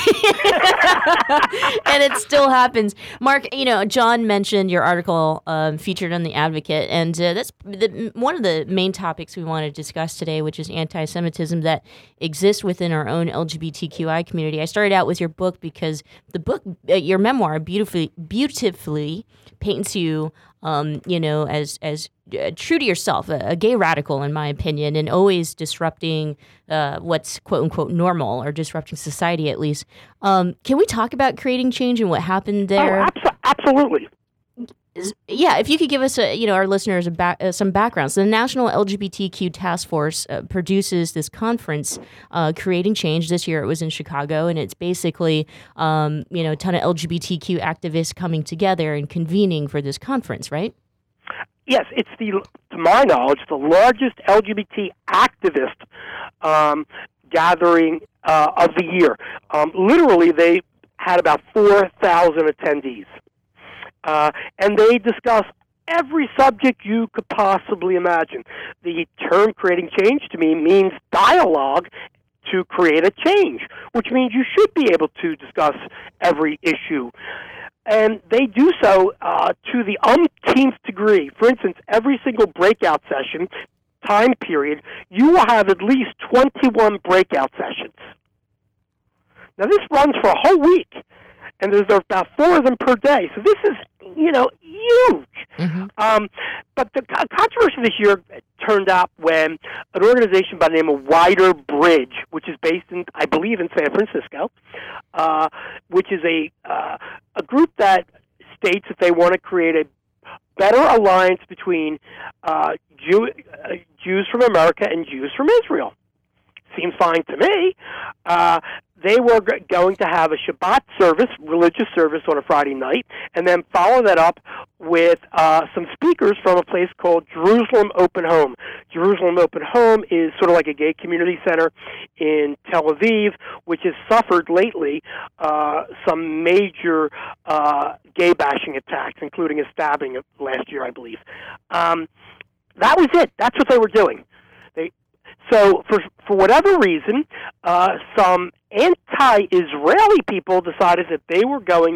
And it still happens. Mark, you know, John mentioned your article um, featured on The Advocate, and uh, that's the, one of the main topics we want to discuss today, which is anti-Semitism that exists within our own L G B T Q I community. I started out with your book because the book, uh, your memoir, beautifully, beautifully paints you Um, you know, as as uh, true to yourself, a, a gay radical, in my opinion, and always disrupting uh, what's quote unquote normal, or disrupting society at least. Um, can we talk about Creating Change and what happened there? Oh, abso- absolutely. Yeah, if you could give us, a, you know, our listeners a ba- uh, some background. So the National L G B T Q Task Force uh, produces this conference, uh, Creating Change. This year it was in Chicago, and it's basically, um, you know, a ton of L G B T Q activists coming together and convening for this conference, right? Yes, it's the, to my knowledge, the largest L G B T activist um, gathering uh, of the year. Um, literally, they had about four thousand attendees. Uh, and they discuss every subject you could possibly imagine. The term Creating Change to me means dialogue to create a change, which means you should be able to discuss every issue. And they do so uh, to the umpteenth degree. For instance, every single breakout session, time period, you will have at least twenty-one breakout sessions. Now, this runs for a whole week. And there's about four of them per day. So this is, you know, huge. Mm-hmm. Um, but the controversy this year turned up when an organization by the name of Wider Bridge, which is based in, I believe, in San Francisco, uh, which is a uh, a group that states that they want to create a better alliance between uh, Jew- uh, Jews from America and Jews from Israel. Seems fine to me. Uh, they were g- going to have a Shabbat service, religious service, on a Friday night, and then follow that up with uh, some speakers from a place called Jerusalem Open Home. Jerusalem Open Home is sort of like a gay community center in Tel Aviv, which has suffered lately uh, some major uh, gay bashing attacks, including a stabbing of last year, I believe. Um, that was it. That's what they were doing. So for for whatever reason, uh, some anti-Israeli people decided that they were going,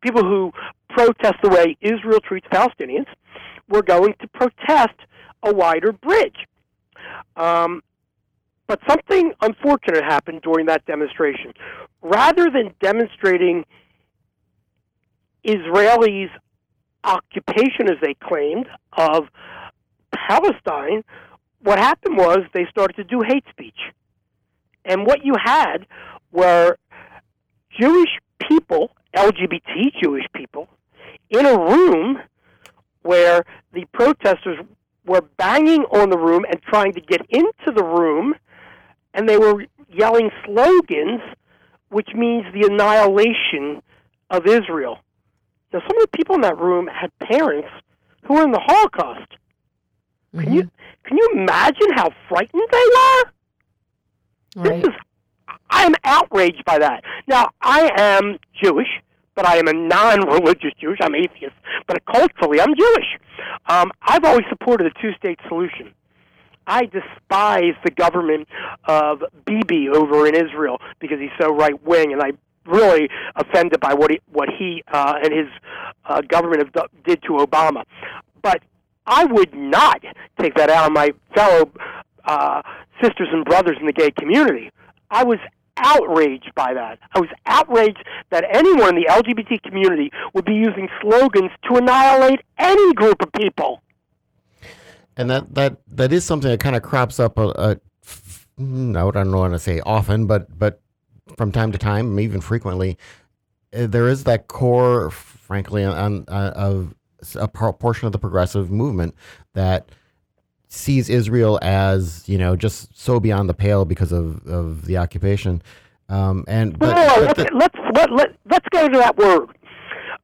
people who protest the way Israel treats Palestinians, were going to protest a wider bridge. Um, but something unfortunate happened during that demonstration. Rather than demonstrating Israelis' occupation, as they claimed, of Palestine, what happened was they started to do hate speech. And what you had were Jewish people, L G B T Jewish people, in a room where the protesters were banging on the room and trying to get into the room, and they were yelling slogans, which means the annihilation of Israel. Now, some of the people in that room had parents who were in the Holocaust. Mm-hmm. Can you can you imagine how frightened they were? Right. This is, I'm outraged by that. Now, I am Jewish, but I am a non-religious Jewish. I'm atheist, but culturally, I'm Jewish. Um, I've always supported a two-state solution. I despise the government of Bibi over in Israel because he's so right-wing, and I'm really offended by what he, what he uh, and his uh, government have did to Obama. But I would not take that out on my fellow uh, sisters and brothers in the gay community. I was outraged by that. I was outraged that anyone in the L G B T community would be using slogans to annihilate any group of people. And that that, that is something that kind of crops up, a, a, I don't want to say often, but but from time to time, even frequently, there is that core, frankly, on, uh, of a portion of the progressive movement that sees Israel as, you know, just so beyond the pale because of, of the occupation. Um, and but, well, but let's, the, let's, let, let, let's go to that word.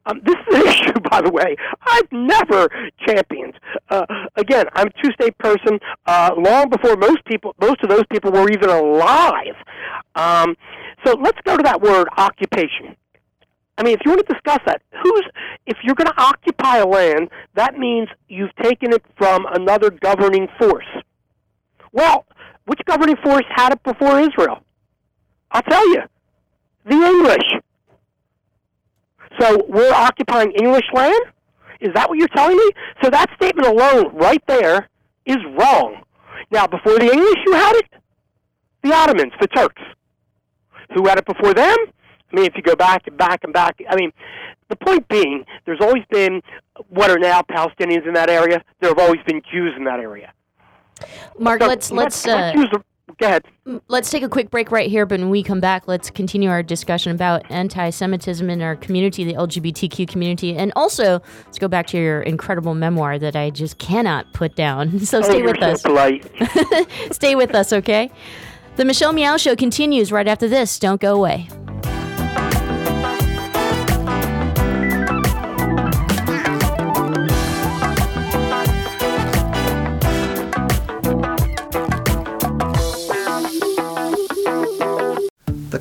Um, this is an issue, by the way, I've never championed. Uh, again, I'm a two-state person. Uh, long before most people, most of those people were even alive. Um, so let's go to that word, occupation. I mean, if you want to discuss that, who's if you're going to occupy a land, that means you've taken it from another governing force. Well, which governing force had it before Israel? I'll tell you, the English. So we're occupying English land? Is that what you're telling me? So that statement alone right there is wrong. Now, before the English, who had it? The Ottomans, the Turks. Who had it before them? I mean, if you go back and back and back, I mean, the point being, there's always been what are now Palestinians in that area. There have always been Jews in that area. Mark, so let's let's, let's, uh, let's the, go ahead. Let's take a quick break right here, but when we come back, let's continue our discussion about anti-Semitism in our community, the L G B T Q community, and also let's go back to your incredible memoir that I just cannot put down. So oh, stay you're with so us. Polite. Stay with us, okay? The Michelle Meow Show continues right after this. Don't go away. The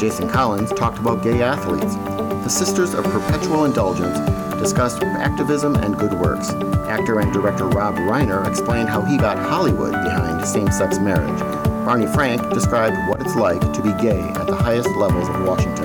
Jason Collins talked about gay athletes. The Sisters of Perpetual Indulgence discussed activism and good works. Actor and director Rob Reiner explained how he got Hollywood behind same-sex marriage. Barney Frank described what it's like to be gay at the highest levels of Washington.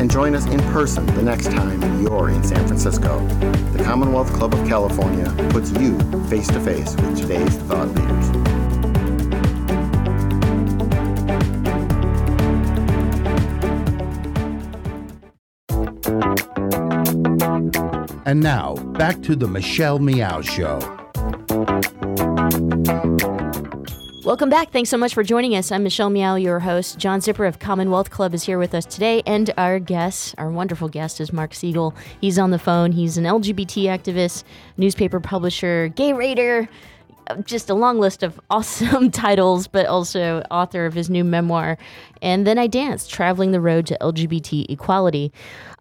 and join us in person the next time you're in San Francisco. The Commonwealth Club of California puts you face-to-face with today's thought leaders. And now, back to the Michelle Meow Show. Welcome back. Thanks so much for joining us. I'm Michelle Meow, your host. John Zipper of Commonwealth Club is here with us today. And our guest, our wonderful guest, is Mark Segal. He's on the phone. He's an L G B T activist, newspaper publisher, gay writer, just a long list of awesome titles, but also author of his new memoir, And Then I Dance, Traveling the Road to L G B T Equality.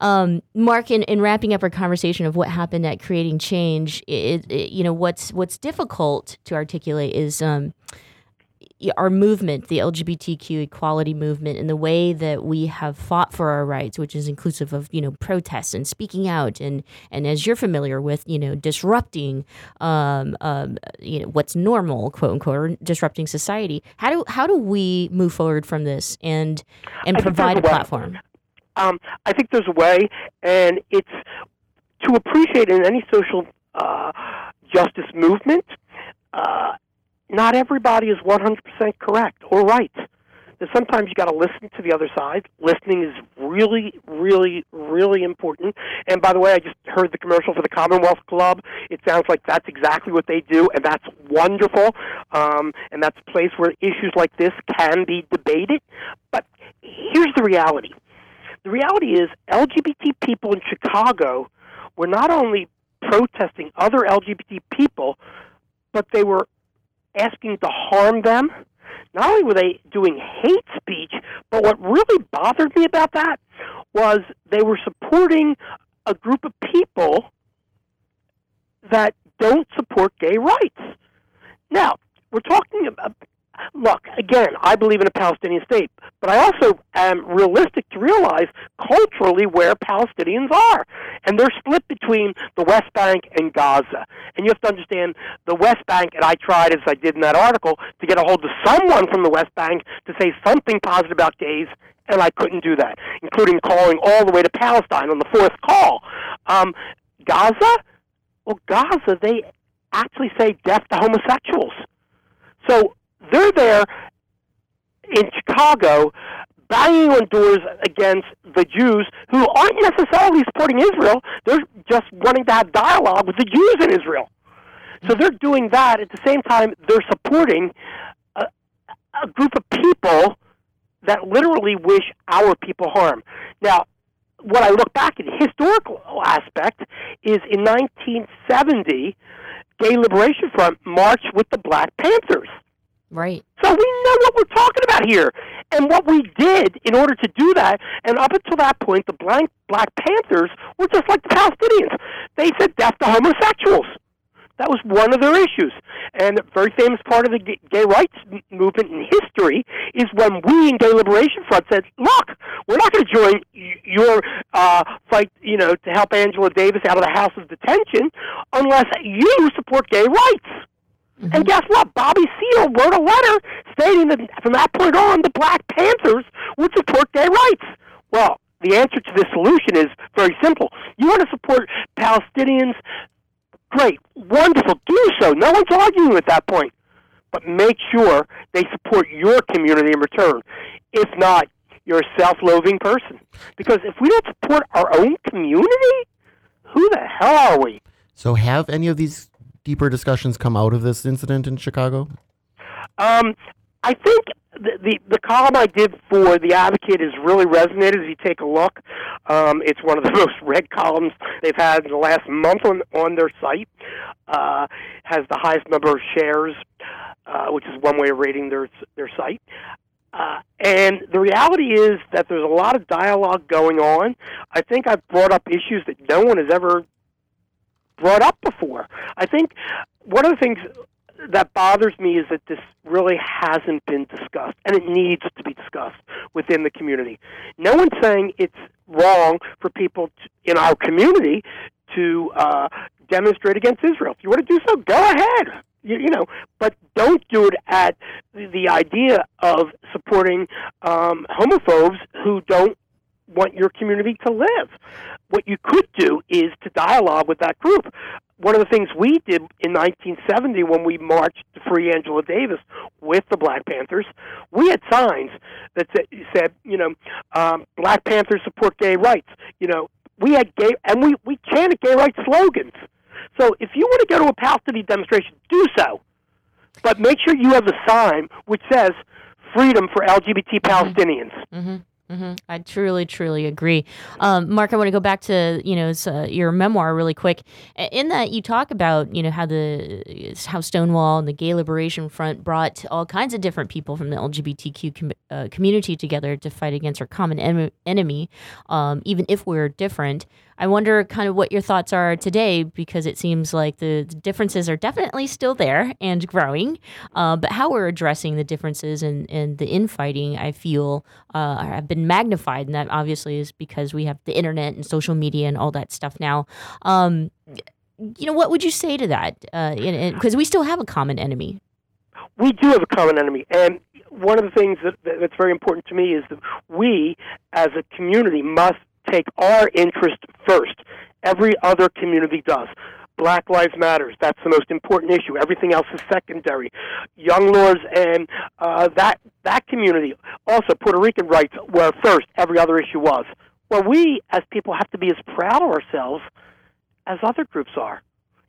Um, Mark, in, in wrapping up our conversation of what happened at Creating Change, it, it, you know, what's what's difficult to articulate is um, our movement, the L G B T Q equality movement, and the way that we have fought for our rights, which is inclusive of, you know, protests and speaking out and, and as you're familiar with, you know, disrupting, um, um, you know, what's normal, quote unquote, or disrupting society. How do how do we move forward from this and and provide a platform? Um, I think there's a way, and it's to appreciate in any social uh, justice movement, uh, not everybody is one hundred percent correct or right. That sometimes you got to listen to the other side. Listening is really, really, really important. And by the way, I just heard the commercial for the Commonwealth Club. It sounds like that's exactly what they do, and that's wonderful. Um, and that's a place where issues like this can be debated. But here's the reality. The reality is L G B T people in Chicago were not only protesting other L G B T people, but they were asking to harm them. Not only were they doing hate speech, but what really bothered me about that was they were supporting a group of people that don't support gay rights. Now, we're talking about, look, again, I believe in a Palestinian state, but I also am realistic to realize culturally where Palestinians are. And they're split between the West Bank and Gaza. And you have to understand the West Bank, and I tried, as I did in that article, to get a hold of someone from the West Bank to say something positive about gays, and I couldn't do that, including calling all the way to Palestine on the fourth call. Um, Gaza? Well, Gaza, they actually say death to homosexuals. So they're there in Chicago banging on doors against the Jews who aren't necessarily supporting Israel. They're just wanting to have dialogue with the Jews in Israel. So they're doing that. At the same time, they're supporting a, a group of people that literally wish our people harm. Now, when I look back at the historical aspect is in nineteen seventy, Gay Liberation Front marched with the Black Panthers. Right. So we know what we're talking about here and what we did in order to do that. And up until that point, the Black, Black Panthers were just like the Palestinians. They said death to homosexuals. That was one of their issues. And a very famous part of the gay rights movement in history is when we in Gay Liberation Front said, look, we're not going to join your uh, fight, you know, to help Angela Davis out of the house of detention unless you support gay rights. Mm-hmm. And guess what? Bobby Seale wrote a letter stating that from that point on, the Black Panthers would support gay rights. Well, the answer to this solution is very simple. You want to support Palestinians? Great, wonderful, do so. No one's arguing at that point. But make sure they support your community in return. If not, you're a self-loathing person. Because if we don't support our own community, who the hell are we? So have any of these deeper discussions come out of this incident in Chicago? Um, I think the, the the column I did for The Advocate has really resonated if you take a look. Um, it's one of the most read columns they've had in the last month on, on their site. Uh, has the highest number of shares, uh, which is one way of rating their, their site. Uh, and the reality is that there's a lot of dialogue going on. I think I've brought up issues that no one has ever brought up before. I think one of the things that bothers me is that this really hasn't been discussed, and it needs to be discussed within the community. No one's saying it's wrong for people to, in our community to uh, demonstrate against Israel. If you want to do so, go ahead. You, you know, but don't do it at the idea of supporting um, homophobes who don't want your community to live. What you could do is to dialogue with that group. One of the things we did in nineteen seventy when we marched to free Angela Davis with the Black Panthers, we had signs that said, you know, um, Black Panthers support gay rights. You know, we had gay, and we, we chanted gay rights slogans. So if you want to go to a Palestinian demonstration, do so. But make sure you have a sign which says freedom for L G B T Palestinians. Mm-hmm. Mm-hmm. I truly, truly agree. Um, Mark, I want to go back to, you know, uh, your memoir really quick. In that you talk about, you know, how the how Stonewall and the Gay Liberation Front brought all kinds of different people from the L G B T Q com- uh, community together to fight against our common en- enemy, um, even if we're different. I wonder kind of what your thoughts are today, because it seems like the differences are definitely still there and growing, uh, but how we're addressing the differences and, and the infighting, I feel, uh, have been magnified, and that obviously is because we have the internet and social media and all that stuff now. Um, you know, what would you say to that? Because uh, we still have a common enemy. We do have a common enemy, and one of the things that, that's very important to me is that we, as a community, must take our interest first. Every other community does. Black Lives Matters, that's the most important issue. Everything else is secondary. Young Lords and uh, that that community, also Puerto Rican rights were first. Every other issue was. Well, we as people have to be as proud of ourselves as other groups are.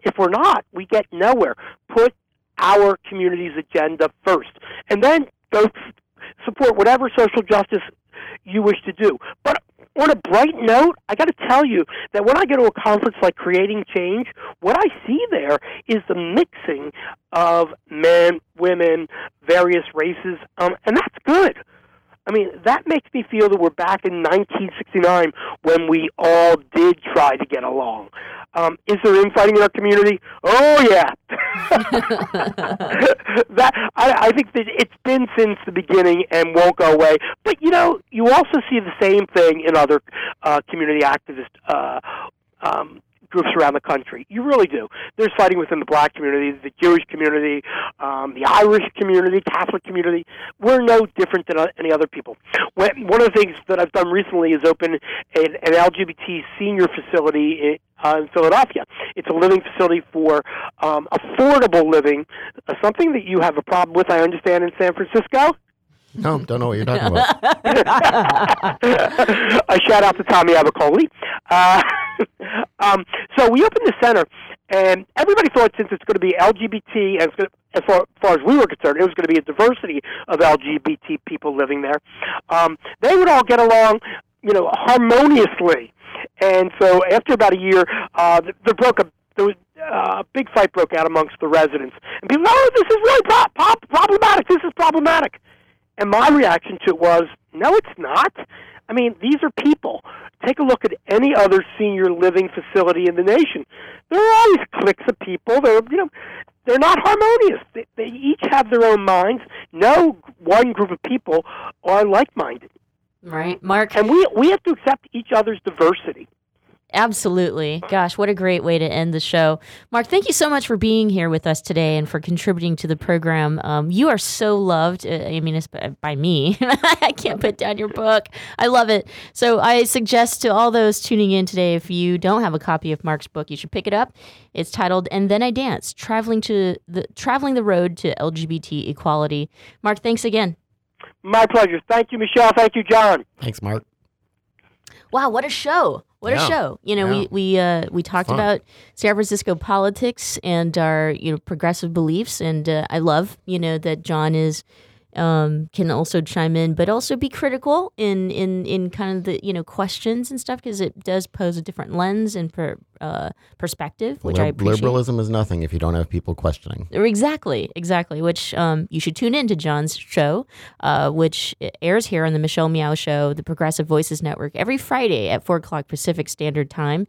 If we're not, we get nowhere. Put our community's agenda first. And then go support whatever social justice you wish to do. But on a bright note, I got to tell you that when I go to a conference like Creating Change, what I see there is the mixing of men, women, various races, um, and that's good. I mean, that makes me feel that we're back in nineteen sixty-nine when we all did try to get along. Um, is there infighting in our community? Oh, yeah. that I, I think that it's been since the beginning and won't go away. But, you know, you also see the same thing in other uh, community activist uh, um groups around the country. You really do. There's fighting within the black community, the Jewish community, um, the Irish community, Catholic community. We're no different than any other people. When, one of the things that I've done recently is open an, an L G B T senior facility in, uh, in Philadelphia. It's a living facility for um, affordable living, uh, something that you have a problem with, I understand, in San Francisco. No, don't know what you're talking about. A shout out to Tommy Abacoli. Uh, um, so we opened the center, and everybody thought since it's going to be L G B T, and it's going to, as, far, as far as we were concerned, it was going to be a diversity of L G B T people living there. Um, they would all get along, you know, harmoniously. And so after about a year, uh, there broke a there was, uh, a big fight broke out amongst the residents, and people, oh, this is really pro- pro- problematic. This is problematic. And my reaction to it was, no, it's not. I mean, these are people. Take a look at any other senior living facility in the nation. There are always cliques of people. They're, you know, they're not harmonious. They, they each have their own minds. No one group of people are like-minded. Right, Mark. And we we have to accept each other's diversity. Absolutely. Gosh, what a great way to end the show. Mark, thank you so much for being here with us today and for contributing to the program. Um, you are so loved. I mean, it's by me. I can't put down your book. I love it. So I suggest to all those tuning in today, if you don't have a copy of Mark's book, you should pick it up. It's titled And Then I Dance, Traveling to the Traveling the Road to L G B T Equality. Mark, thanks again. My pleasure. Thank you, Michelle. Thank you, John. Thanks, Mark. Wow, what a show. What yeah, a show. You know, yeah. we we uh, we talked Fun. about San Francisco politics and our, you know, progressive beliefs. And uh, I love, you know, that John is um, can also chime in, but also be critical in in, in kind of the, you know, questions and stuff, because it does pose a different lens and per, uh, perspective, which Lib- I appreciate. Liberalism is nothing if you don't have people questioning. Exactly. Exactly. Which um, you should tune in to John's show, uh, which airs here on the Michelle Meow Show, the Progressive Voices Network, every Friday at four o'clock Pacific Standard Time.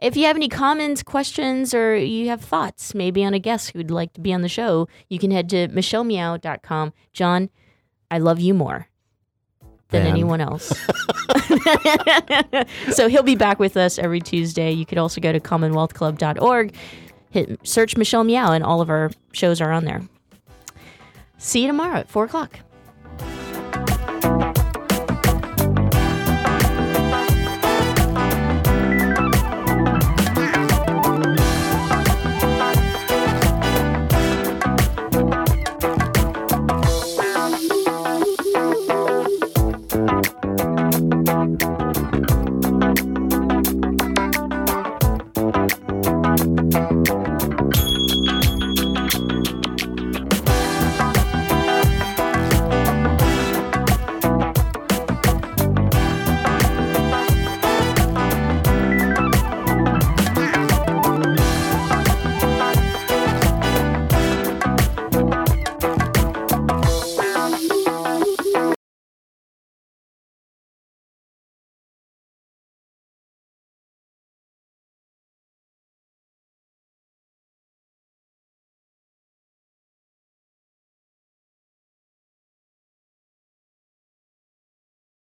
If you have any comments, questions, or you have thoughts maybe on a guest who'd like to be on the show, you can head to michelle meow dot com. John, I love you more than Man. anyone else. So he'll be back with us every Tuesday. You could also go to commonwealth club dot org, hit search Michelle Meow, and all of our shows are on there. See you tomorrow at four o'clock.